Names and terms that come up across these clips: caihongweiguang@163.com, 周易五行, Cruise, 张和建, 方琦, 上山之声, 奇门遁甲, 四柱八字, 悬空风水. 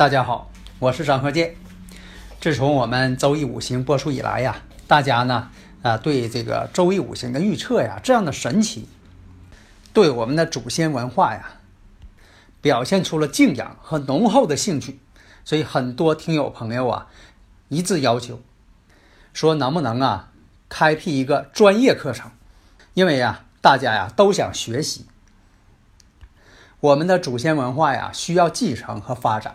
大家好，我是张和建。自从我们周易五行播出以来呀，大家呢对这个周易五行的预测呀，这样的神奇，对我们的祖先文化呀表现出了敬仰和浓厚的兴趣。所以很多听友朋友啊一致要求说，能不能开辟一个专业课程，因为大家都想学习。我们的祖先文化需要继承和发展。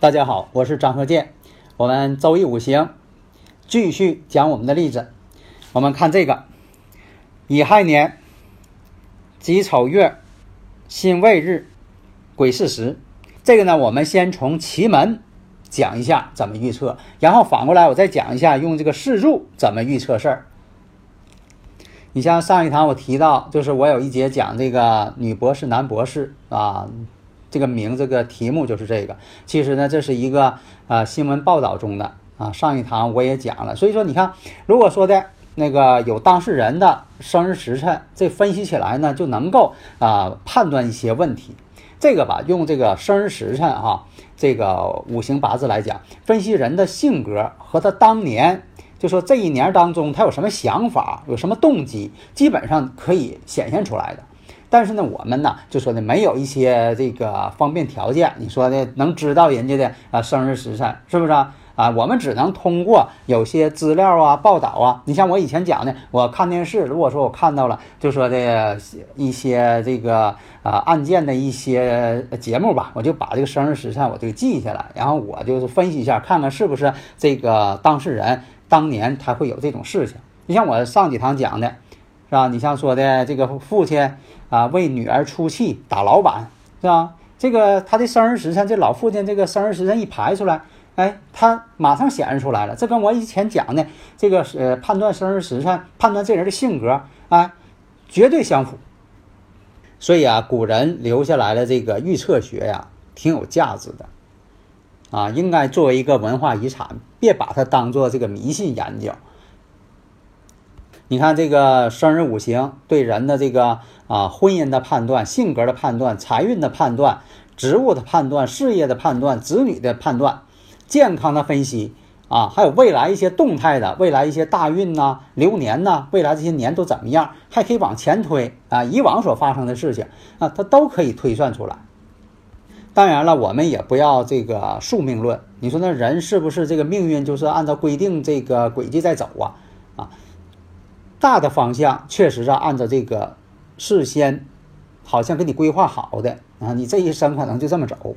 大家好，我是张和建。我们周易五行继续讲我们的例子。我们看这个乙亥年己丑月辛未日癸巳时，这个呢我们先从奇门讲一下怎么预测，然后反过来我再讲一下用这个四柱怎么预测事儿。你像上一堂我提到，就是我有一节讲这个女博士男博士这个题目就是这个。其实呢，这是一个新闻报道中的上一堂我也讲了。所以说你看，如果说的那个有当事人的生日时辰，这分析起来呢就能够判断一些问题。这个吧，用这个生日时辰这个五行八字来讲，分析人的性格和他当年，就说这一年当中他有什么想法，有什么动机，基本上可以显现出来的。但是呢，我们呢就说的没有一些这个方便条件，你说的能知道人家的生日时辰是不是我们只能通过有些资料报道你像我以前讲的，我看电视，如果说我看到了就说的一些这个案件的一些节目吧，我就把这个生日时辰我就记下来，然后我就是分析一下，看看是不是这个当事人当年他会有这种事情。你像我上几堂讲的是吧？你像说的这个父亲为女儿出气打老板是吧？这个他的生日时辰，这老父亲这个生日时辰一排出来，他马上显示出来了。这跟我以前讲的这个判断生日时辰、判断这人的性格绝对相符。所以古人留下来的这个预测学挺有价值的应该作为一个文化遗产，别把它当做这个迷信研究。你看这个生日五行对人的这个婚姻的判断、性格的判断、财运的判断、职务的判断、事业的判断、子女的判断、健康的分析还有未来一些动态的，未来一些大运流年未来这些年都怎么样，还可以往前推以往所发生的事情它都可以推算出来。当然了，我们也不要这个宿命论，你说那人是不是这个命运就是按照规定这个轨迹在走大的方向确实是按照这个事先好像给你规划好的你这一生可能就这么走。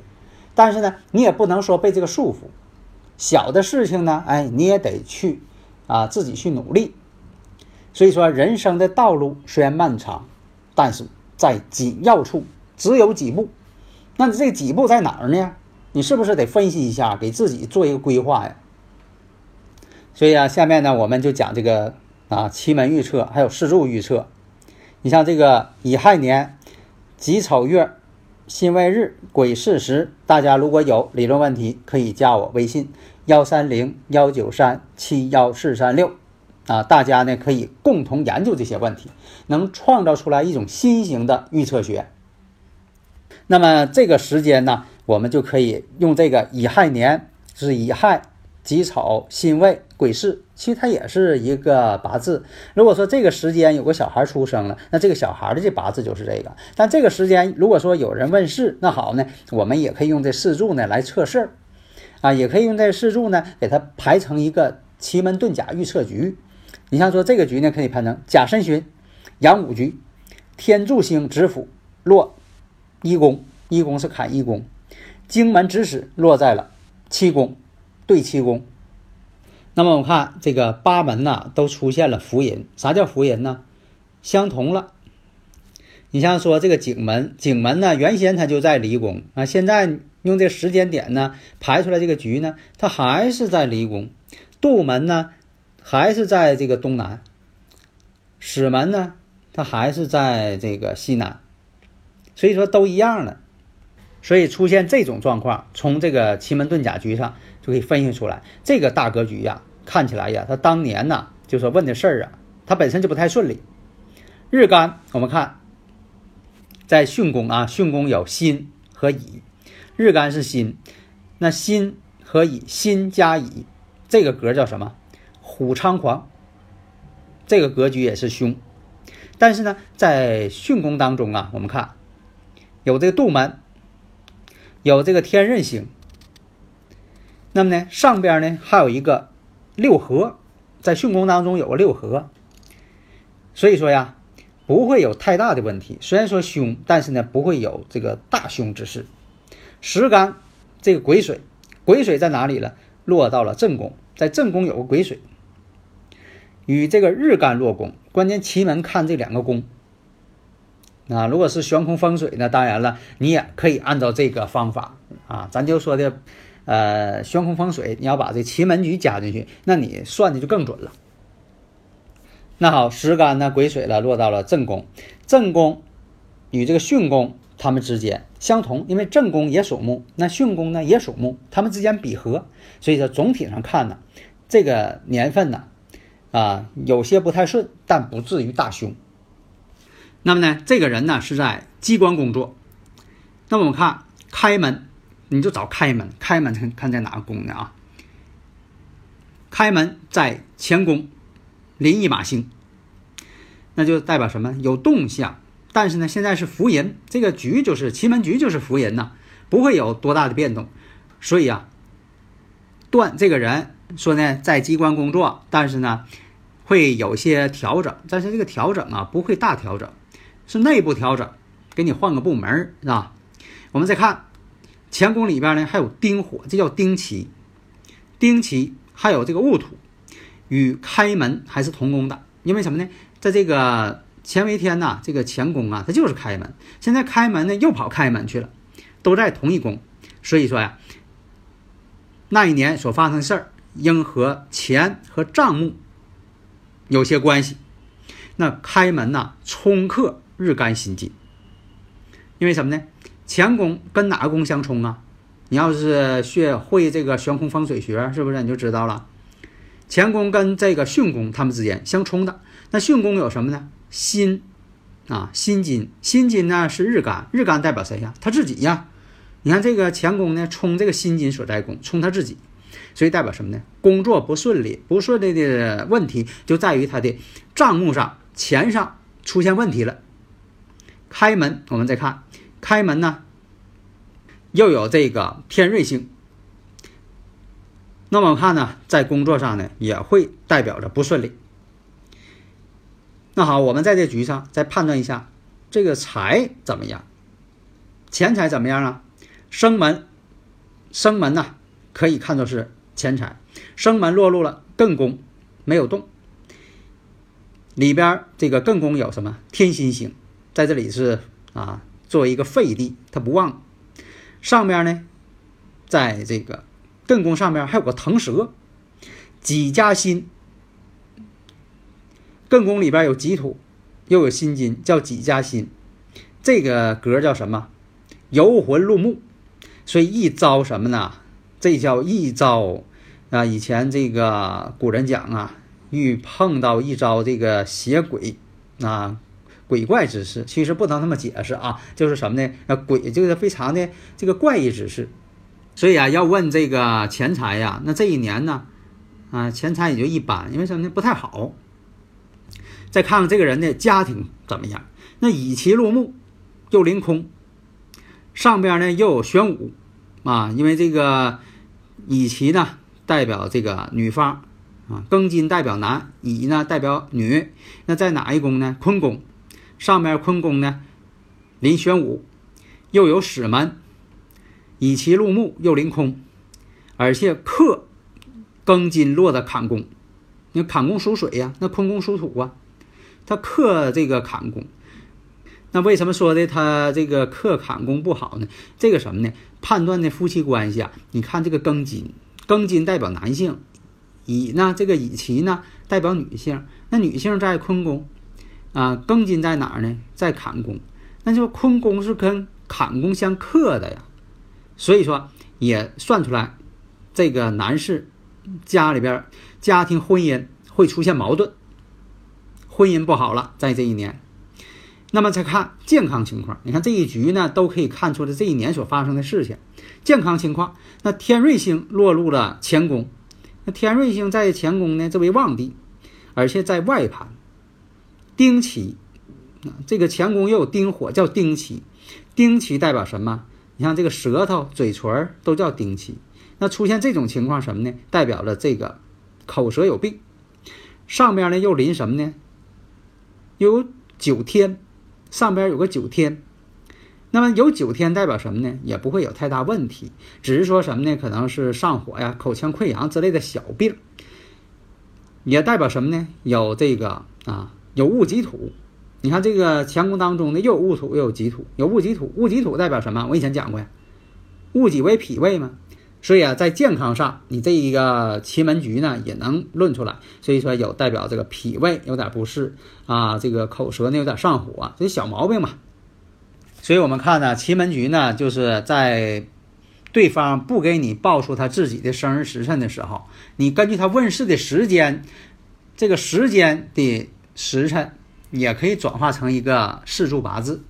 但是呢，你也不能说被这个束缚，小的事情呢你也得去自己去努力。所以说人生的道路虽然漫长，但是在紧要处只有几步，那你这几步在哪儿呢？你是不是得分析一下，给自己做一个规划呀？所以下面呢我们就讲这个奇门预测还有四柱预测。你像这个乙亥年己丑月辛未日鬼市时，大家如果有理论问题，可以加我微信13019371436啊，大家呢可以共同研究这些问题，能创造出来一种新型的预测学。那么这个时间呢，我们就可以用这个乙亥年，是乙亥、己丑、辛未、癸巳，其实它也是一个八字。如果说这个时间有个小孩出生了，那这个小孩的这八字就是这个。但这个时间如果说有人问事，那好呢，我们也可以用这四柱呢来测事啊，也可以用这四柱呢给它排成一个奇门遁甲预测局。你像说这个局呢，可以排成甲申旬、阳五局、天柱星直辅落一宫，一宫是坎一宫，荆门直使落在了七宫，对七宫。那么我们看这个八门呢，都出现了福寅。啥叫福寅呢？相同了。你像说这个景门，景门呢原先它就在离宫啊，现在用这时间点呢排出来这个局呢，它还是在离宫。杜门呢还是在这个东南，史门呢它还是在这个西南，所以说都一样了。所以出现这种状况，从这个奇门遁甲局上就可以分析出来。这个大格局呀，看起来呀，他当年呢就说问的事儿啊，他本身就不太顺利。日干我们看在巽宫啊，巽宫有辛和乙，日干是辛，那辛和乙，辛加乙，这个格叫什么？虎猖狂，这个格局也是凶。但是呢在巽宫当中啊，我们看有这个杜门，有这个天任星，那么呢上边呢还有一个六合，在巽宫当中有个六合，所以说呀不会有太大的问题。虽然说凶，但是呢不会有这个大凶之事。十干这个癸水，癸水在哪里了？落到了震宫，在震宫有个癸水，与这个日干落宫，关键奇门看这两个宫啊。如果是悬空风水呢，当然了你也可以按照这个方法啊，咱就说的悬空风水，你要把这奇门局加进去，那你算的就更准了。那好，十干呢癸水了落到了震宫，震宫与这个巽宫他们之间相同，因为震宫也属木，那巽宫呢也属木，他们之间比合。所以说总体上看呢，这个年份呢啊有些不太顺，但不至于大凶。那么呢这个人呢是在机关工作，那么我们看开门，你就找开门，开门看在哪个宫呢啊？开门在乾宫，临一马星，那就代表什么？有动向。但是呢现在是福寅，这个局就是奇门局，就是福寅呢不会有多大的变动。所以啊断这个人说呢在机关工作，但是呢会有些调整，但是这个调整啊不会大调整，是内部调整，给你换个部门啊。我们再看乾宫里边呢还有丁火，这叫丁奇，丁奇还有这个戊土，与开门还是同宫的。因为什么呢？在这个乾为天呐，这个乾宫啊它就是开门，现在开门呢又跑开门去了，都在同一宫。所以说呀那一年所发生的事儿应和乾和丈木有些关系。那开门呐冲克日干辛金，因为什么呢？乾宫跟哪个宫相冲啊？你要是学会这个悬空风水学，是不是你就知道了？乾宫跟这个巽宫他们之间相冲的。那巽宫有什么呢？辛啊，辛金，辛金呢是日干，日干代表谁呀？他自己呀。你看这个乾宫呢冲这个辛金所在宫，冲他自己，所以代表什么呢？工作不顺利，不顺利的问题就在于他的账目上、钱上出现问题了。开门我们再看开门呢又有这个天瑞星，那么我看呢在工作上呢也会代表着不顺利。那好，我们在这局上再判断一下这个财怎么样，钱财怎么样啊？生门，生门呢可以看作是钱财，生门落入了艮宫，没有动。里边这个艮宫有什么？天心星，在这里是啊作为一个废地，它不旺。上面呢在这个艮宫上面还有个腾蛇，己加辛，艮宫里边有己土又有辛金，叫己加辛，这个格叫什么？游魂入木。所以一招什么呢？这叫一招啊！以前这个古人讲啊，遇碰到一招这个邪鬼啊。鬼怪之事其实不能那么解释啊，就是什么呢？鬼就是非常的这个怪异之事。所以啊，要问这个钱财呀，那这一年呢，啊，钱财也就一般，因为什么呢？不太好。再看看这个人的家庭怎么样？那以其入木，又凌空，上边呢又有玄武啊，因为这个以其呢代表这个女方啊，庚金代表男，乙呢代表女。那在哪一宫呢？坤宫。上面坤宫呢临玄武，又有使门，以其入木又临空，而且克庚金落的坎宫，那坎宫属水呀、啊，那坤宫属土啊，他克这个坎宫。那为什么说的他这个克坎宫不好呢？这个什么呢？判断的夫妻关系啊，你看这个庚金，庚金代表男性，乙呢这个乙其呢代表女性，那女性在坤宫。啊，庚金在哪儿呢？在坎宫，那就坤宫是跟坎宫相克的呀，所以说也算出来，这个男士家里边家庭婚姻会出现矛盾，婚姻不好了，在这一年。那么再看健康情况，你看这一局呢，都可以看出来这一年所发生的事情。健康情况，那天瑞星落入了乾宫，那天瑞星在乾宫呢，这为旺地，而且在外盘。丁奇，这个乾宫又有丁火，叫丁奇。丁奇代表什么？你看这个舌头、嘴唇都叫丁奇。那出现这种情况什么呢？代表了这个口舌有病。上边呢又临什么呢？有九天，上边有个九天。那么有九天代表什么呢？也不会有太大问题，只是说什么呢？可能是上火呀、口腔溃疡之类的小病。也代表什么呢？有这个啊。有戊己土，你看这个乾宫当中呢，又有戊土又有己土，有戊己土，戊己土代表什么？我以前讲过呀，戊己为脾胃嘛，所以啊，在健康上，你这一个奇门局呢也能论出来，所以说有代表这个脾胃有点不适啊，这个口舌呢有点上火、啊，这小毛病嘛。所以我们看呢，奇门局呢就是在对方不给你报出他自己的生日时辰的时候，你根据他问世的时间，这个时间的。时辰也可以转化成一个四柱八字，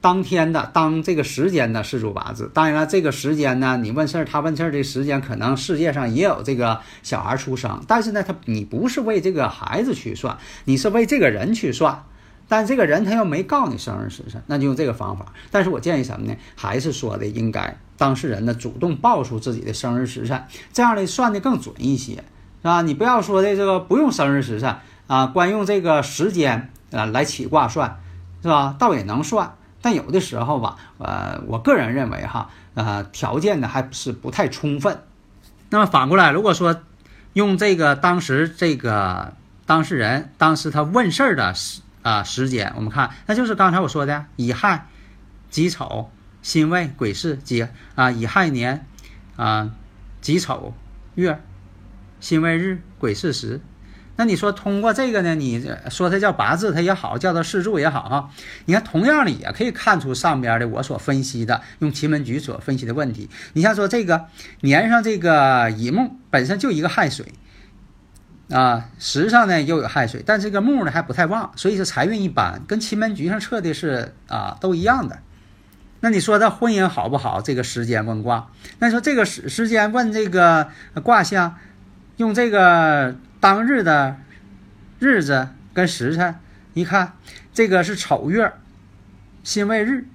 当天的当这个时间的四柱八字。当然了，这个时间呢，你问事儿，他问事儿，这时间可能世界上也有这个小孩出生，但是呢，你不是为这个孩子去算，你是为这个人去算。但这个人他又没告你生日时辰，那就用这个方法。但是我建议什么呢？还是说的应该当事人呢主动报出自己的生日时辰，这样的算的更准一些，是吧？你不要说的这个不用生日时辰。啊，光用这个时间啊来起卦算，是吧？倒也能算，但有的时候吧，我个人认为哈，条件呢还是不太充分。那么反过来，如果说用这个当时这个当事人当时他问事儿的时间，我们看，那就是刚才我说的乙亥、己丑、辛未、癸巳、皆啊，乙亥年啊，己丑月，辛未日，癸巳时。那你说通过这个呢，你说它叫八字它也好，叫它四柱也好哈，你看同样的也可以看出上边的我所分析的用奇门局所分析的问题。你像说这个年上这个乙木本身就一个亥水啊，时上呢又有亥水，但这个木呢还不太旺，所以是财运一般，跟奇门局上测的是啊都一样的。那你说它婚姻好不好？这个时间问卦，那你说这个时间问这个卦象，用这个。当日的日子跟时辰，一看这个是丑月辛未日，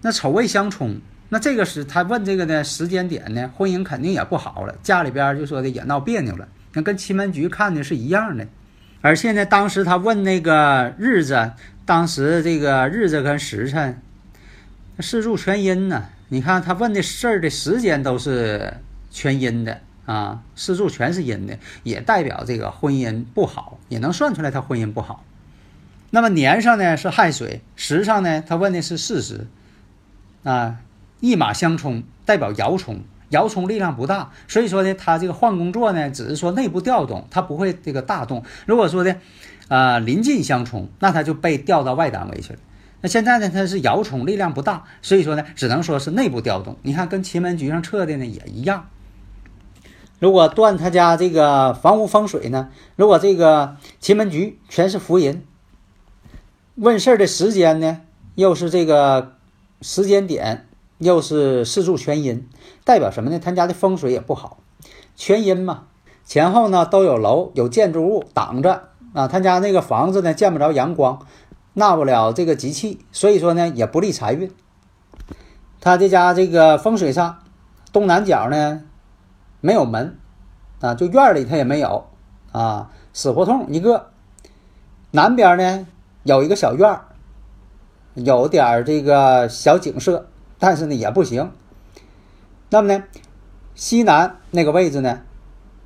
那丑未相冲，那这个是他问这个的时间点呢，婚姻肯定也不好了，家里边就说的也闹别扭了，那跟奇门局看的是一样的。而且呢，当时他问那个日子，当时这个日子跟时辰四柱全阴呢，你看他问的事儿的时间都是全阴的。啊，四柱全是阴的，也代表这个婚姻不好，也能算出来他婚姻不好。那么年上呢是亥水，时上呢他问的是巳时，啊，一马相冲，代表爻冲，爻冲力量不大，所以说呢他这个换工作呢只是说内部调动，他不会这个大动。如果说呢，临近相冲，那他就被调到外单位去了。那现在呢，它是摇宠力量不大，所以说呢，只能说是内部调动。你看，跟奇门局上测的呢也一样。如果断他家这个房屋风水呢，如果这个奇门局全是福人，问事的时间呢又是这个时间点，又是四柱全阴，代表什么呢？他家的风水也不好，全阴嘛，前后呢都有楼有建筑物挡着啊，他家那个房子呢见不着阳光，纳不了这个吉气，所以说呢也不利财运。他这家这个风水上东南角呢没有门啊，就院里他也没有啊，死胡同一个。南边呢有一个小院，有点这个小景色，但是呢也不行。那么呢西南那个位置呢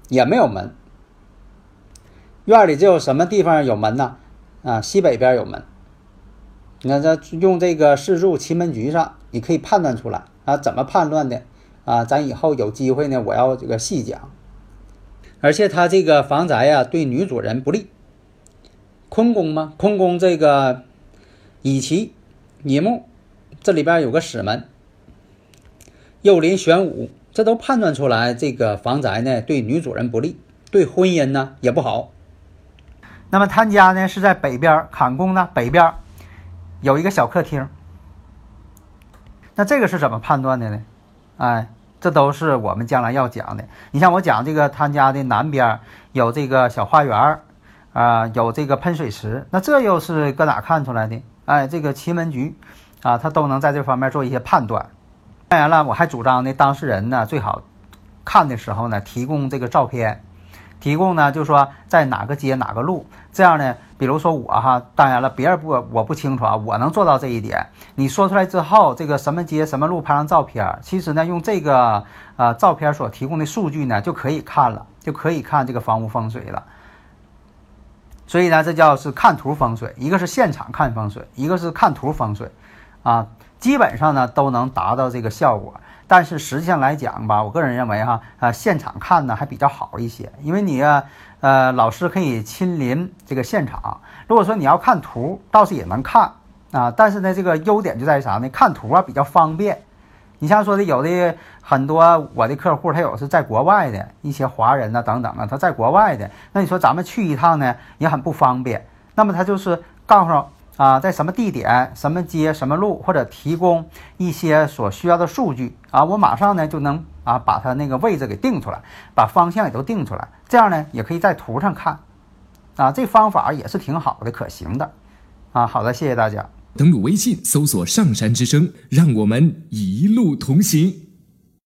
也没有门，院里只有什么地方有门呢？啊，西北边有门。你看这用这个四柱奇门局上你可以判断出来啊，怎么判断的啊，咱以后有机会呢我要这个细讲。而且他这个房宅啊对女主人不利，空宫嘛，空宫这个乙奇乙木这里边有个死门，又临玄武，这都判断出来这个房宅呢对女主人不利，对婚姻呢也不好。那么他家呢是在北边，坎宫呢北边有一个小客厅。那这个是怎么判断的呢？哎，这都是我们将来要讲的。你像我讲这个他家的南边有这个小花园啊、有这个喷水池，那这又是搁哪看出来的？哎，这个奇门局啊，他都能在这方面做一些判断。当然了，我还主张呢，当事人呢最好看的时候呢提供这个照片，提供呢就是说在哪个街哪个路，这样呢比如说我哈，当然了别人不我不清楚啊，我能做到这一点。你说出来之后，这个什么街什么路拍上照片，其实呢用这个照片所提供的数据呢就可以看了，就可以看这个房屋风水了。所以呢这叫是看图风水，一个是现场看风水，一个是看图风水啊，基本上呢都能达到这个效果。但是实际上来讲吧，我个人认为哈，现场看呢还比较好一些，因为你老师可以亲临这个现场。如果说你要看图，倒是也能看啊，但是呢，这个优点就在于啥呢？看图啊比较方便。你像说的有的很多我的客户，他有是在国外的一些华人呐、等等啊，他在国外的，那你说咱们去一趟呢也很不方便。那么他就是告诉。啊，在什么地点什么街什么路，或者提供一些所需要的数据啊，我马上呢就能啊把它那个位置给定出来，把方向也都定出来，这样呢也可以在图上看啊，这方法也是挺好的，可行的啊。好的，谢谢大家。登录微信搜索上山之声，让我们一路同行。